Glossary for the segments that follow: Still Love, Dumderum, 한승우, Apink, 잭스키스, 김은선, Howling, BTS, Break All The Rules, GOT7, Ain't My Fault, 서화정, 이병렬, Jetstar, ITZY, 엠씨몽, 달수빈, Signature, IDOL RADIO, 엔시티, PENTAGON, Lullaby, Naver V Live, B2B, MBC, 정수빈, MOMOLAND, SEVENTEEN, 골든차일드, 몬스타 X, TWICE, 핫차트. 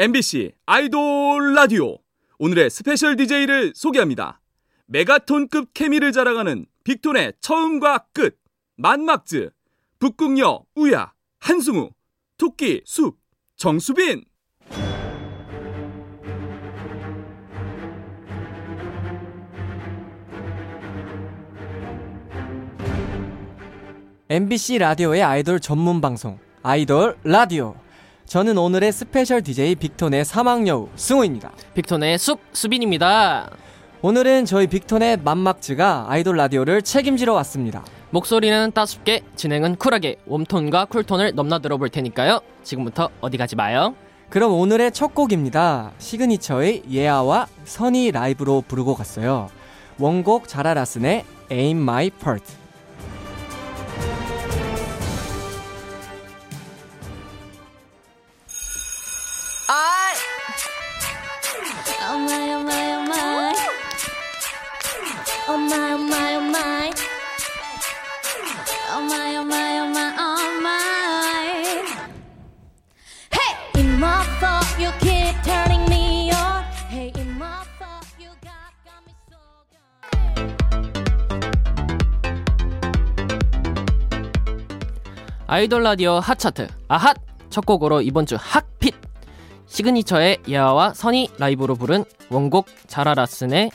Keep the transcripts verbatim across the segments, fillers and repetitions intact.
엠비씨 아이돌 라디오 오늘의 스페셜 디제이를 소개합니다. 메가톤급 케미를 자랑하는 빅톤의 처음과 끝, 만막즈, 북극여 우야, 한승우, 토끼 숲, 정수빈. 엠비씨 라디오의 아이돌 전문 방송 아이돌 라디오. 저는 오늘의 스페셜 디제이 빅톤의 사막여우 승우입니다. 빅톤의 숲 수빈입니다. 오늘은 저희 빅톤의 맘막즈가 아이돌 라디오를 책임지러 왔습니다. 목소리는 따숩게, 진행은 쿨하게 웜톤과 쿨톤을 넘나들어 볼 테니까요. 지금부터 어디 가지 마요. 그럼 오늘의 첫 곡입니다. 시그니처의 예아와 선이 라이브로 부르고 갔어요. 원곡 자라라슨의 Ain't My Fault. 아이돌 라디오 핫차트 아핫! 첫 곡으로 이번 주 핫핏! 시그니처의 예아와 선이 라이브로 부른 원곡 자라라슨의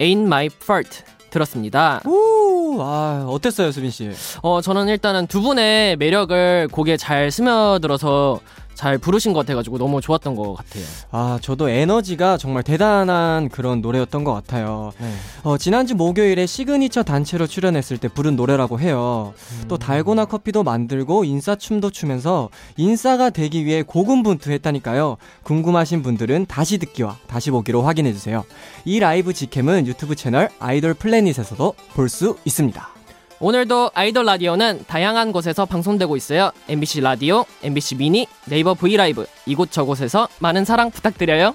Ain't My Fault 들었습니다. 오, 아, 어땠어요, 수빈씨? 어, 저는 일단은 두 분의 매력을 곡에 잘 스며들어서 잘 부르신 것 같아가지고 너무 좋았던 것 같아요. 아, 저도 에너지가 정말 대단한 그런 노래였던 것 같아요. 네. 어, 지난주 목요일에 시그니처 단체로 출연했을 때 부른 노래라고 해요. 음. 또 달고나 커피도 만들고 인싸춤도 추면서 인싸가 되기 위해 고군분투했다니까요. 궁금하신 분들은 다시 듣기와 다시 보기로 확인해주세요. 이 라이브 직캠은 유튜브 채널 아이돌 플래닛에서도 볼 수 있습니다. 오늘도 아이돌 라디오는 다양한 곳에서 방송되고 있어요. 엠비씨 라디오, 엠비씨 미니, 네이버 V 라이브 이곳저곳에서 많은 사랑 부탁드려요.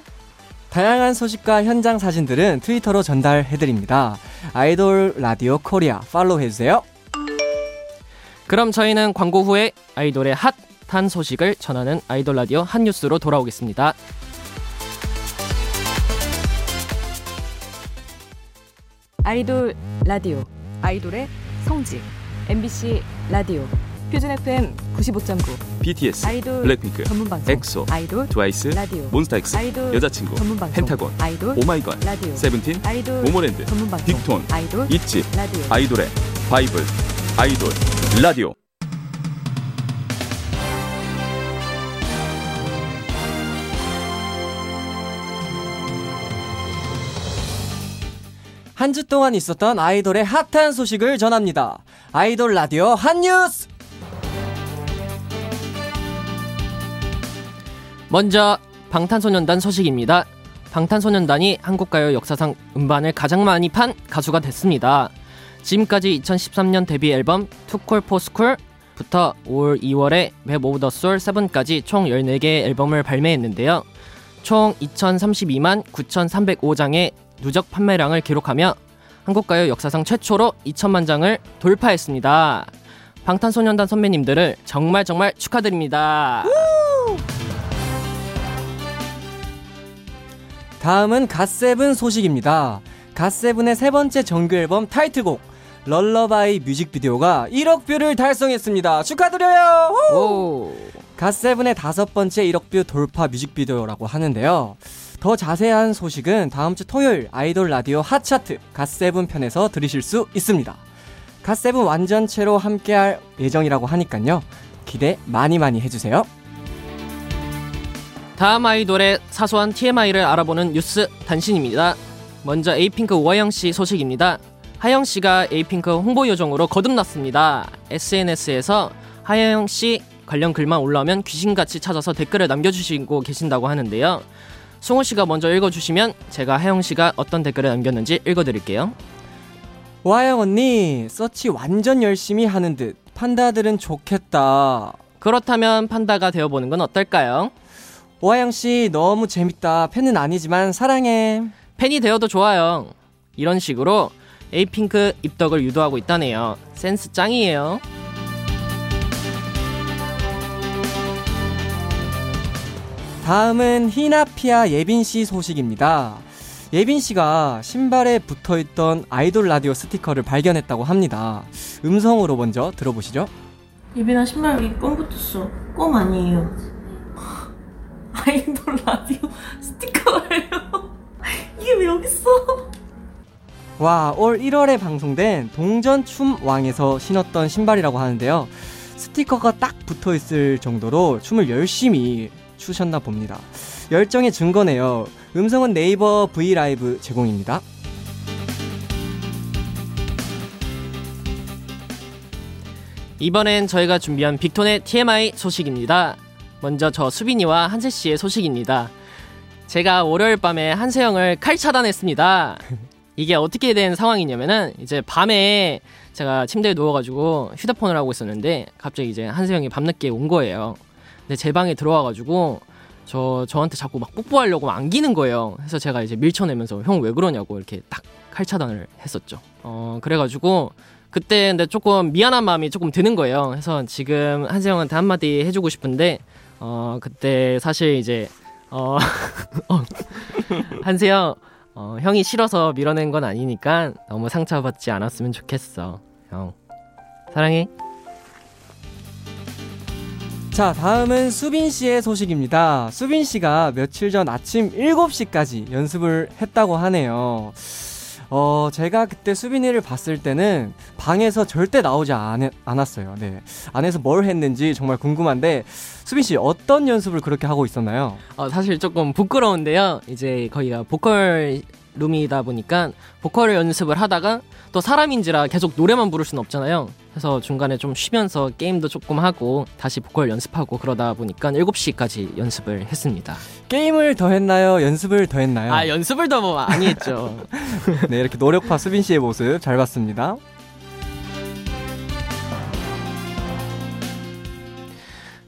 다양한 소식과 현장 사진들은 트위터로 전달해드립니다. 아이돌 라디오 코리아 팔로우해주세요. 그럼 저희는 광고 후에 아이돌의 핫한 소식을 전하는 아이돌 라디오 핫 뉴스로 돌아오겠습니다. 아이돌 라디오 아이돌의 성지 엠비씨 라디오 표준 에프엠 구십오 점 구 비티에스 아이돌 블랙핑크 전문방송 엑소 아이돌 트와이스 라디오 몬스타 X 아이돌 여자친구 전문방송 펜타곤 아이돌 오 마이 걸 라디오 세븐틴 아이돌 모모랜드 전문방송 빅톤 아이돌 이치 라디오 아이돌의 바이블 아이돌 라디오. 한 주 동안 있었던 아이돌의 핫한 소식을 전합니다. 아이돌 라디오 핫 뉴스! 먼저 방탄소년단 소식입니다. 방탄소년단이 한국 가요 역사상 음반을 가장 많이 판 가수가 됐습니다. 지금까지 이천십삼 년 데뷔 앨범 투 쿨 포 스쿨부터 올 이월에 맵 오브 더 소울 세븐까지 총 열네 개의 앨범을 발매했는데요. 총 이천삼십이만 구천삼백오 장의 누적 판매량을 기록하며 한국가요 역사상 최초로 이천만 장을 돌파했습니다. 방탄소년단 선배님들을 정말 정말 축하드립니다. 우! 다음은 갓세븐 소식입니다. 갓세븐의 세 번째 정규앨범 타이틀곡 럴러바이 뮤직비디오가 일억 뷰를 달성했습니다. 축하드려요. 오! 갓세븐의 다섯 번째 일억 뷰 돌파 뮤직비디오라고 하는데요. 더 자세한 소식은 다음 주 토요일 아이돌 라디오 핫차트 갓세븐 편에서 들으실 수 있습니다. 갓세븐 완전체로 함께할 예정이라고 하니까요. 기대 많이 많이 해주세요. 다음 아이돌의 사소한 티엠아이를 알아보는 뉴스 단신입니다. 먼저 에이핑크 우아영씨 소식입니다. 하영씨가 에이핑크 홍보 요정으로 거듭났습니다. 에스엔에스에서 하영씨 관련 글만 올라오면 귀신같이 찾아서 댓글을 남겨주시고 계신다고 하는데요. 승우씨가 먼저 읽어주시면 제가 하영씨가 어떤 댓글을 남겼는지 읽어드릴게요. 와영언니 서치 완전 열심히 하는 듯 판다들은 좋겠다. 그렇다면 판다가 되어보는 건 어떨까요? 와영씨 너무 재밌다. 팬은 아니지만 사랑해. 팬이 되어도 좋아요. 이런 식으로 에이핑크 입덕을 유도하고 있다네요. 센스 짱이에요. 다음은 히나피아 예빈씨 소식입니다. 예빈씨가 신발에 붙어있던 아이돌 라디오 스티커를 발견했다고 합니다. 음성으로 먼저 들어보시죠. 예빈아, 신발 여기 껌 붙었어. 껌 아니에요. 아이돌 라디오 스티커예요. 이게 왜 여기 있어? 와, 올 일월에 방송된 동전 춤 왕에서 신었던 신발이라고 하는데요. 스티커가 딱 붙어있을 정도로 춤을 열심히 추셨나 봅니다. 열정의 증거네요. 음성은 네이버 V 라이브 제공입니다. 이번엔 저희가 준비한 빅톤의 티엠아이 소식입니다. 먼저 저 수빈이와 한세씨의 소식입니다. 제가 월요일 밤에 한세형을 칼 차단했습니다. 이게 어떻게 된 상황이냐면은 이제 밤에 제가 침대에 누워가지고 휴대폰을 하고 있었는데 갑자기 이제 한세형이 밤늦게 온 거예요. 근데 제 방에 들어와가지고 저, 저한테 자꾸 막 뽀뽀하려고 안기는 거예요. 그래서 제가 이제 밀쳐내면서 형 왜 그러냐고 이렇게 딱 칼차단을 했었죠. 어, 그래가지고 그때 근데 조금 미안한 마음이 조금 드는 거예요. 그래서 지금 한세형한테 한마디 해주고 싶은데 어, 그때 사실 이제 어, 한세형 어, 형이 싫어서 밀어낸 건 아니니까 너무 상처받지 않았으면 좋겠어. 형 사랑해. 자, 다음은 수빈씨의 소식입니다. 수빈씨가 며칠 전 아침 일곱 시까지 연습을 했다고 하네요. 어, 제가 그때 수빈이를 봤을 때는 방에서 절대 나오지 않, 않았어요. 네. 안에서 뭘 했는지 정말 궁금한데 수빈씨 어떤 연습을 그렇게 하고 있었나요? 어, 사실 조금 부끄러운데요. 이제 거기가 보컬 룸이다 보니까 보컬 연습을 하다가 또 사람인지라 계속 노래만 부를 수는 없잖아요. 그래서 중간에 좀 쉬면서 게임도 조금 하고 다시 보컬 연습하고 그러다 보니까 일곱 시까지 연습을 했습니다. 게임을 더 했나요? 연습을 더 했나요? 아, 연습을 더 뭐 많이 했죠. 네, 이렇게 노력파 수빈 씨의 모습 잘 봤습니다.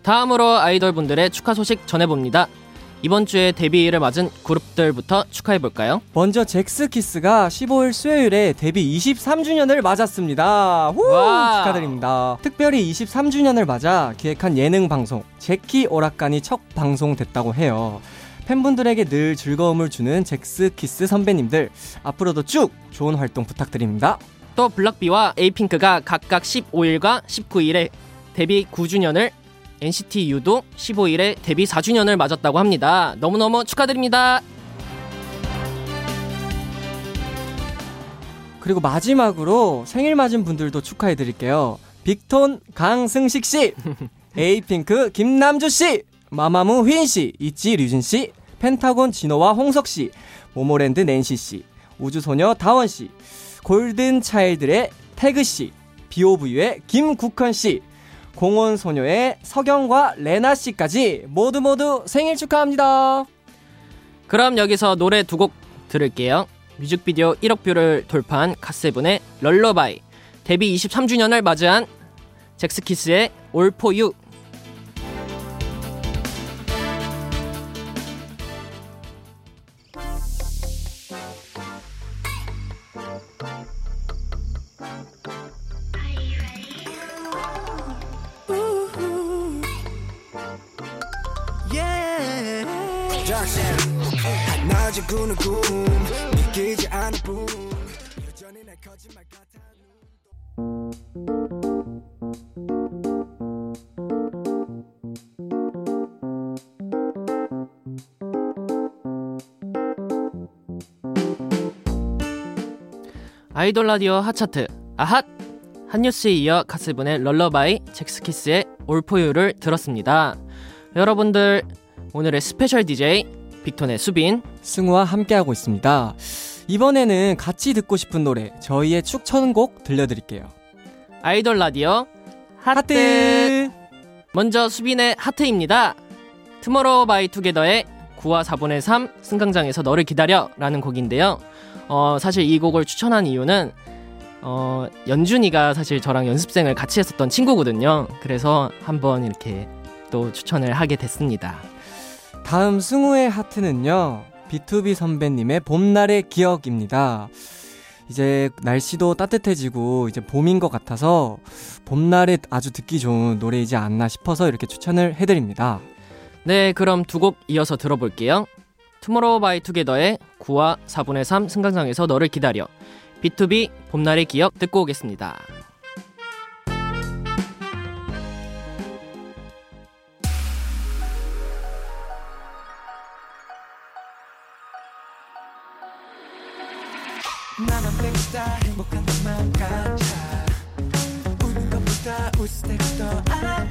다음으로 아이돌분들의 축하 소식 전해봅니다. 이번 주에 데뷔를 맞은 그룹들부터 축하해볼까요? 먼저 잭스키스가 십오일 수요일에 데뷔 이십삼 주년을 맞았습니다. 후! 축하드립니다. 특별히 이십삼 주년을 맞아 기획한 예능방송 제키 오락관이 첫 방송됐다고 해요. 팬분들에게 늘 즐거움을 주는 잭스키스 선배님들, 앞으로도 쭉 좋은 활동 부탁드립니다. 또 블락비와 에이핑크가 각각 십오일과 십구일에 데뷔 구주년을, 엔시티 U도 십오일에 데뷔 사주년을 맞았다고 합니다. 너무너무 축하드립니다. 그리고 마지막으로 생일 맞은 분들도 축하해드릴게요. 빅톤 강승식씨, 에이핑크 김남주씨, 마마무 휘인씨, 있지 류진씨, 펜타곤 진호와 홍석씨, 모모랜드 낸시씨, 우주소녀 다원씨, 골든차일드의 태그씨, 비오브유의 김국헌씨, 공원소녀의 서경과 레나씨까지 모두 모두 생일 축하합니다. 그럼 여기서 노래 두 곡 들을게요. 뮤직비디오 일억 뷰를 돌파한 갓세븐의 럴러바이, 데뷔 이십삼 주년을 맞이한 잭스키스의 All For You. 아이돌 라디오 핫차트 아핫! 핫뉴스에 이어 갓세븐의 럴러바이, 잭스키스의 All For You를 들었습니다. 여러분들, 오늘의 스페셜 디제이 빅톤의 수빈, 승우와 함께하고 있습니다. 이번에는 같이 듣고 싶은 노래, 저희의 추천곡 들려드릴게요. 아이돌 라디오 하트! 하트! 먼저 수빈의 하트입니다. 투모로우 바이 투게더의 구와 사분의 삼 승강장에서 너를 기다려 라는 곡인데요. 어, 사실 이 곡을 추천한 이유는 어, 연준이가 사실 저랑 연습생을 같이 했었던 친구거든요. 그래서 한번 이렇게 또 추천을 하게 됐습니다. 다음 승우의 하트는요, 비투비 선배님의 봄날의 기억입니다. 이제 날씨도 따뜻해지고 이제 봄인 것 같아서 봄날에 아주 듣기 좋은 노래이지 않나 싶어서 이렇게 추천을 해드립니다. 네, 그럼 두 곡 이어서 들어볼게요. 투모로우 바이 투게더의 구와 사분의 삼 승강장에서 너를 기다려, 비투비 봄날의 기억 듣고 오겠습니다. 나는 백스타 행복한 것만 같아. 우는 것보다 웃을 때가 더 아파.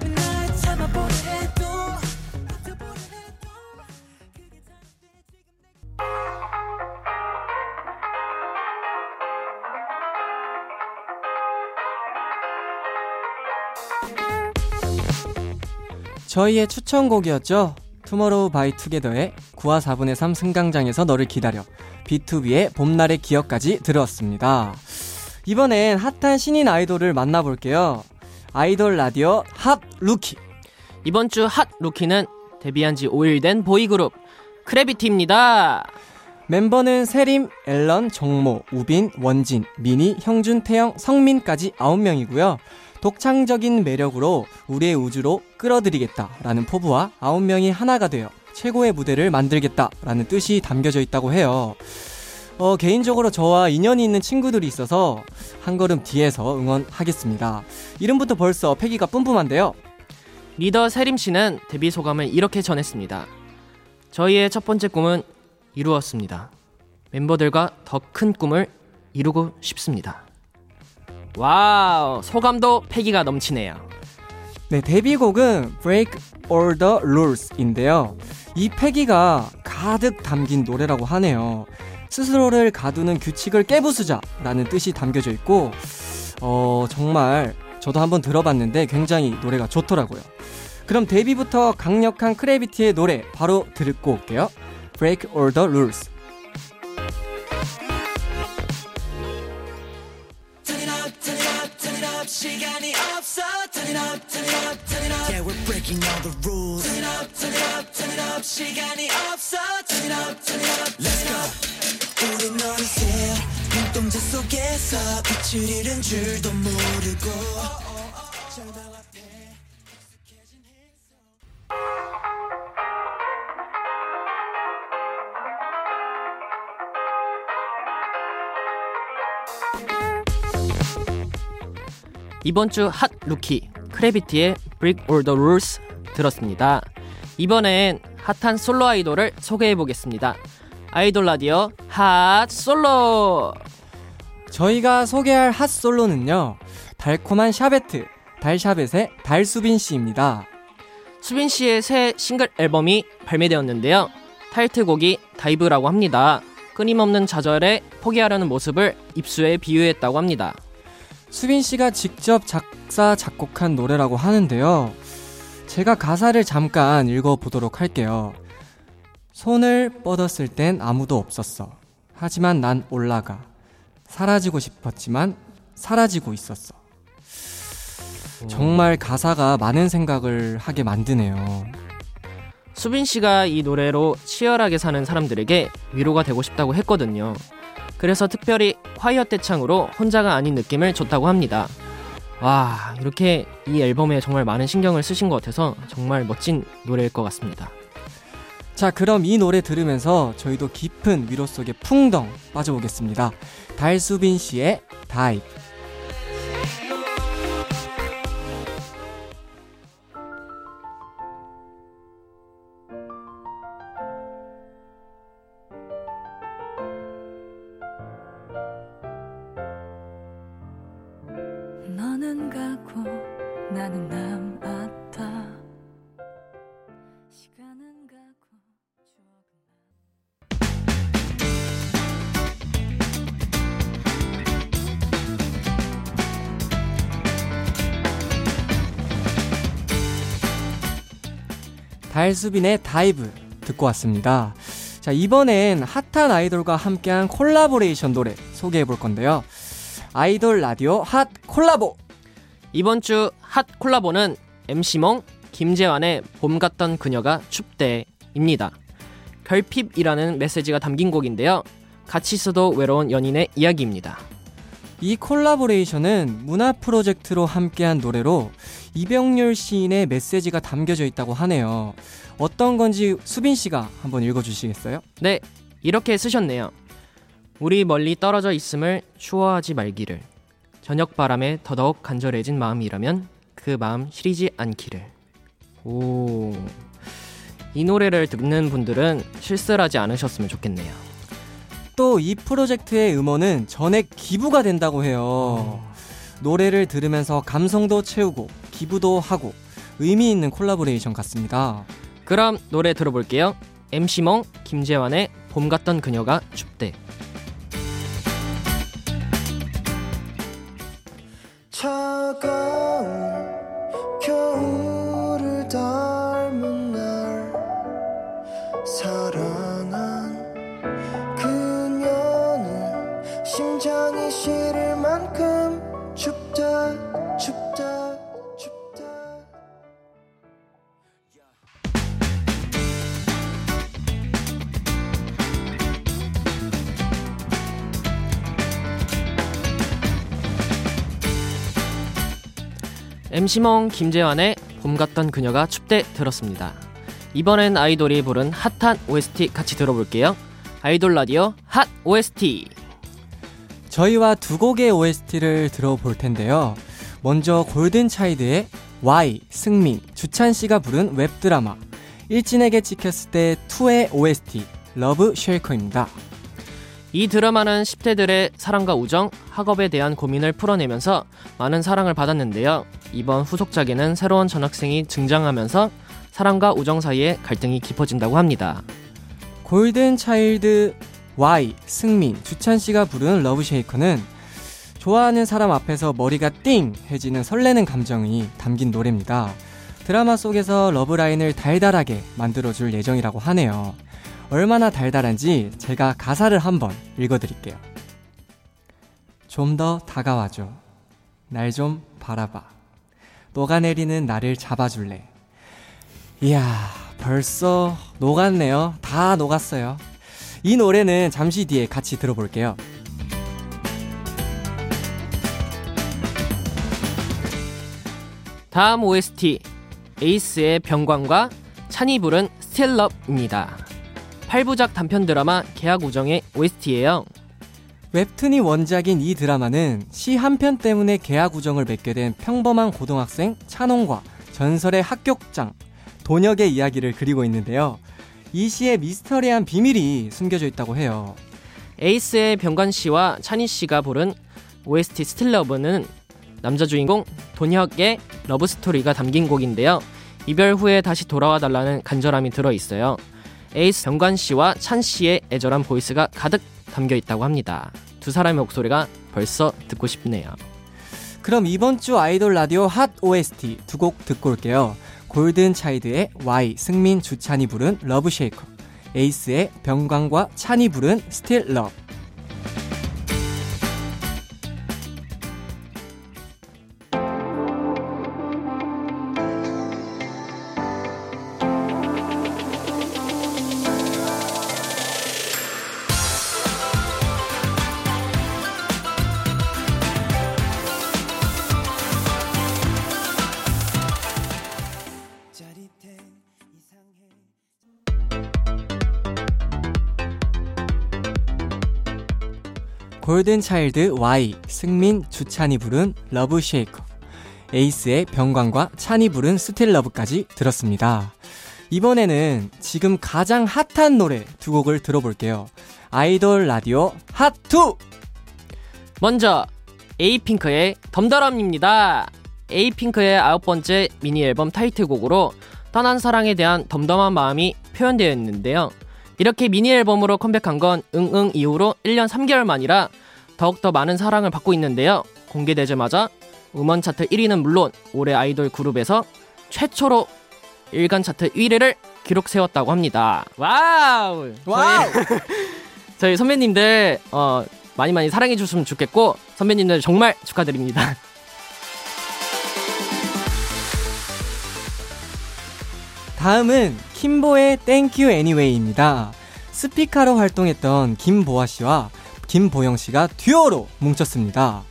맨날 참아보려 해도 버텨보려 해도 그게 잘못돼. 지금 내 저희의 추천곡이었죠. 투모로우 바이 투게더의 구와 사분의 삼 승강장에서 너를 기다려, 비투비의 봄날의 기억까지 들었습니다. 이번엔 핫한 신인 아이돌을 만나볼게요. 아이돌 라디오 핫 루키. 이번 주 핫 루키는 데뷔한 지 오 일 된 보이그룹 크래비티입니다. 멤버는 세림, 앨런, 정모, 우빈, 원진, 미니, 형준, 태영, 성민까지 아홉 명이고요. 독창적인 매력으로 우리의 우주로 끌어들이겠다라는 포부와 아홉 명이 하나가 되어 최고의 무대를 만들겠다라는 뜻이 담겨져 있다고 해요. 어, 개인적으로 저와 인연이 있는 친구들이 있어서 한 걸음 뒤에서 응원하겠습니다. 이름부터 벌써 패기가 뿜뿜한데요. 리더 세림 씨는 데뷔 소감을 이렇게 전했습니다. 저희의 첫 번째 꿈은 이루었습니다. 멤버들과 더 큰 꿈을 이루고 싶습니다. 와우, 소감도 패기가 넘치네요. 네, 데뷔곡은 Break All The Rules 인데요, 이 패기가 가득 담긴 노래라고 하네요. 스스로를 가두는 규칙을 깨부수자 라는 뜻이 담겨져 있고, 어, 정말 저도 한번 들어봤는데 굉장히 노래가 좋더라고요. 그럼 데뷔부터 강력한 크래비티의 노래 바로 듣고 올게요. Break All The Rules. 시간이 없어. Turn it up, turn it up, turn it up. Yeah, we're breaking all the rules. Turn it up, turn it up, turn it up. 시간이 없어. Turn it up, turn it up. Let's go. 우리 너를 새 눈동자 속에서 빛을 잃은 줄도 모르고. 이번 주 핫 루키 크래비티의 Break All The Rules 들었습니다. 이번엔 핫한 솔로 아이돌을 소개해보겠습니다. 아이돌 라디오 핫 솔로. 저희가 소개할 핫 솔로는요, 달콤한 샤베트 달샤벳의 달수빈 씨입니다. 수빈 씨의 새 싱글 앨범이 발매되었는데요, 타이틀곡이 다이브라고 합니다. 끊임없는 좌절에 포기하려는 모습을 입수에 비유했다고 합니다. 수빈씨가 직접 작사 작곡한 노래라고 하는데요, 제가 가사를 잠깐 읽어보도록 할게요. 손을 뻗었을 땐 아무도 없었어. 하지만 난 올라가. 사라지고 싶었지만 사라지고 있었어. 정말 가사가 많은 생각을 하게 만드네요. 수빈씨가 이 노래로 치열하게 사는 사람들에게 위로가 되고 싶다고 했거든요. 그래서 특별히 콰이어 떼창으로 혼자가 아닌 느낌을 줬다고 합니다. 와, 이렇게 이 앨범에 정말 많은 신경을 쓰신 것 같아서 정말 멋진 노래일 것 같습니다. 자, 그럼 이 노래 들으면서 저희도 깊은 위로 속에 풍덩 빠져보겠습니다. 달수빈 씨의 다이브. 달수빈의 다이브 듣고 왔습니다. 자, 이번엔 핫한 아이돌과 함께한 콜라보레이션 노래 소개해볼 건데요. 아이돌 라디오 핫 콜라보. 이번 주 핫 콜라보는 엠씨 몽, 김재환의 봄 같던 그녀가 춥대입니다. 결핍이라는 메시지가 담긴 곡인데요, 같이 있어도 외로운 연인의 이야기입니다. 이 콜라보레이션은 문화 프로젝트로 함께한 노래로 이병렬 시인의 메시지가 담겨져 있다고 하네요. 어떤 건지 수빈 씨가 한번 읽어주시겠어요? 네, 이렇게 쓰셨네요. 우리 멀리 떨어져 있음을 추워하지 말기를, 저녁 바람에 더더욱 간절해진 마음이라면 그 마음 시리지 않기를. 오, 이 노래를 듣는 분들은 실수하지 않으셨으면 좋겠네요. 또 이 프로젝트의 음원은 전액 기부가 된다고 해요. 음. 노래를 들으면서 감성도 채우고 기부도 하고 의미 있는 콜라보레이션 같습니다. 그럼 노래 들어볼게요. 엠씨 멍, 김재환의 봄 같던 그녀가 춥대. 차가운 겨울을 닮은 날 사랑한 그녀는 심장이 시릴 만큼 춥다 춥다 춥다. 엠씨몽 김재환의 봄 같던 그녀가 춥대 들었습니다. 이번엔 아이돌이 부른 핫한 오에스티 같이 들어볼게요. 아이돌 라디오 핫 오에스티. 저희와 두 곡의 오에스티를 들어볼 텐데요. 먼저 골든 차일드의 Y, 승민, 주찬 씨가 부른 웹드라마 일진에게 찍혔을 때 이의 오에스티 러브 쉐이커입니다. 이 드라마는 십 대들의 사랑과 우정, 학업에 대한 고민을 풀어내면서 많은 사랑을 받았는데요. 이번 후속작에는 새로운 전학생이 등장하면서 사랑과 우정 사이의 갈등이 깊어진다고 합니다. 골든 차일드 Y, 승민, 주찬씨가 부른 러브쉐이커는 좋아하는 사람 앞에서 머리가 띵! 해지는 설레는 감정이 담긴 노래입니다. 드라마 속에서 러브라인을 달달하게 만들어줄 예정이라고 하네요. 얼마나 달달한지 제가 가사를 한번 읽어드릴게요. 좀 더 다가와줘. 날 좀 바라봐. 녹아내리는 나를 잡아줄래. 이야, 벌써 녹았네요. 다 녹았어요. 이 노래는 잠시 뒤에 같이 들어볼게요. 다음 오에스티 에이스의 병광과 찬이 부른 Still Love입니다. 팔 부작 단편 드라마 계약 우정의 오에스티예요. 웹툰이 원작인 이 드라마는 시 한 편 때문에 계약 우정을 맺게 된 평범한 고등학생 찬홍과 전설의 합격장 돈혁의 이야기를 그리고 있는데요. 이 시에 미스터리한 비밀이 숨겨져 있다고 해요. 에이스의 병관씨와 찬희씨가 부른 오에스티 스틸러브는 남자 주인공 돈혁의 러브스토리가 담긴 곡인데요. 이별 후에 다시 돌아와달라는 간절함이 들어있어요. 에이스 병관씨와 찬씨의 애절한 보이스가 가득 담겨있다고 합니다. 두 사람의 목소리가 벌써 듣고 싶네요. 그럼 이번 주 아이돌 라디오 핫 오에스티 두 곡 듣고 올게요. 골든 차이드의 Y, 승민, 주찬이 부른 러브 쉐이커, 에이스의 병광과 찬이 부른 스틸 러브. 골든 차일드 Y, 승민, 주찬이 부른 러브 쉐이커, 에이스의 병광과 찬이 부른 스틸 러브까지 들었습니다. 이번에는 지금 가장 핫한 노래 두 곡을 들어볼게요. 아이돌 라디오 핫투! 먼저 에이핑크의 덤더럼입니다. 에이핑크의 아홉 번째 미니 앨범 타이틀곡으로 떠난 사랑에 대한 덤덤한 마음이 표현되어 있는데요. 이렇게 미니앨범으로 컴백한 건 응응 이후로 일 년 삼 개월 만이라 더욱더 많은 사랑을 받고 있는데요. 공개되자마자 음원 차트 일 위는 물론 올해 아이돌 그룹에서 최초로 일간 차트 일 위를 기록 세웠다고 합니다. 와우! 와우! 저희, 저희 선배님들 어, 많이 많이 사랑해 주셨으면 좋겠고 선배님들 정말 축하드립니다. 다음은 킴보의 Thank You Anyway입니다. 스피카로 활동했던 김보아씨와 김보영씨가 듀오로 뭉쳤습니다.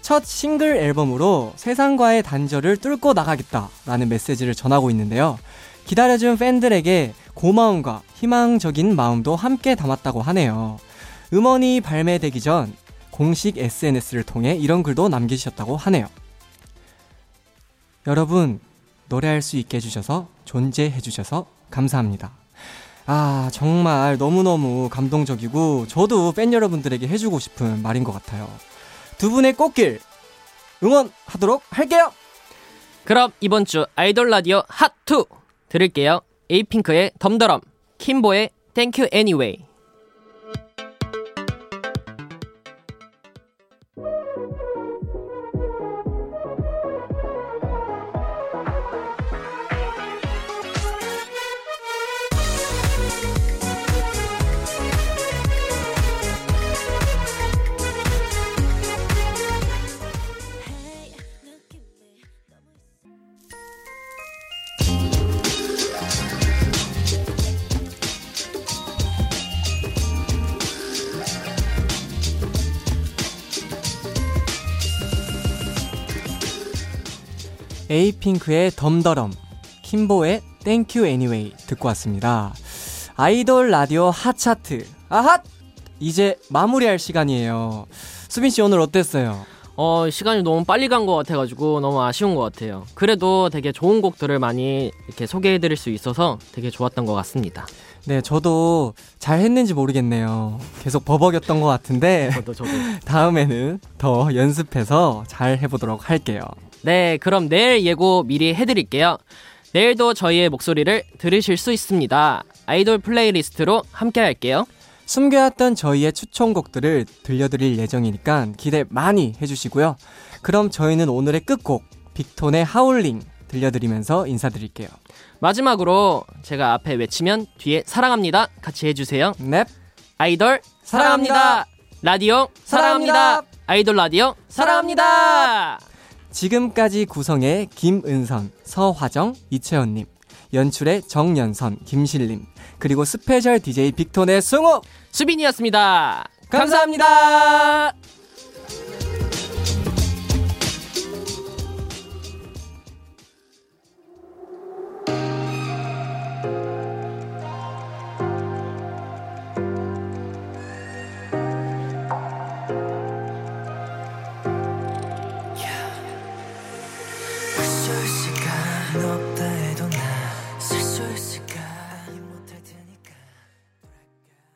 첫 싱글 앨범으로 세상과의 단절을 뚫고 나가겠다라는 메시지를 전하고 있는데요. 기다려준 팬들에게 고마움과 희망적인 마음도 함께 담았다고 하네요. 음원이 발매되기 전 공식 에스엔에스를 통해 이런 글도 남기셨다고 하네요. 여러분, 노래할 수 있게 해주셔서, 존재해주셔서 감사합니다. 아, 정말 너무너무 감동적이고 저도 팬 여러분들에게 해주고 싶은 말인 것 같아요. 두 분의 꽃길 응원하도록 할게요. 그럼 이번 주 아이돌 라디오 핫투 들을게요. 에이핑크의 덤더럼, 킴보의 Thank You Anyway. 에이핑크의 덤더럼, 킴보의 Thank You Anyway 듣고 왔습니다. 아이돌 라디오 핫차트 아핫! 이제 마무리할 시간이에요. 수빈씨 오늘 어땠어요? 어, 시간이 너무 빨리 간 것 같아가지고 너무 아쉬운 것 같아요. 그래도 되게 좋은 곡들을 많이 이렇게 소개해드릴 수 있어서 되게 좋았던 것 같습니다. 네, 저도 잘 했는지 모르겠네요. 계속 버벅였던 것 같은데 저도, 저도. 다음에는 더 연습해서 잘 해보도록 할게요. 네, 그럼 내일 예고 미리 해드릴게요. 내일도 저희의 목소리를 들으실 수 있습니다. 아이돌 플레이리스트로 함께 할게요. 숨겨왔던 저희의 추천곡들을 들려드릴 예정이니까 기대 많이 해주시고요. 그럼 저희는 오늘의 끝곡 빅톤의 하울링 들려드리면서 인사드릴게요. 마지막으로 제가 앞에 외치면 뒤에 사랑합니다 같이 해주세요. 넵. 아이돌 사랑합니다, 사랑합니다. 라디오 사랑합니다. 사랑합니다. 아이돌 라디오 사랑합니다. 지금까지 구성의 김은선, 서화정, 이채연님, 연출의 정연선, 김실림, 그리고 스페셜 디제이 빅톤의 승우, 수빈이었습니다. 감사합니다. 감사합니다.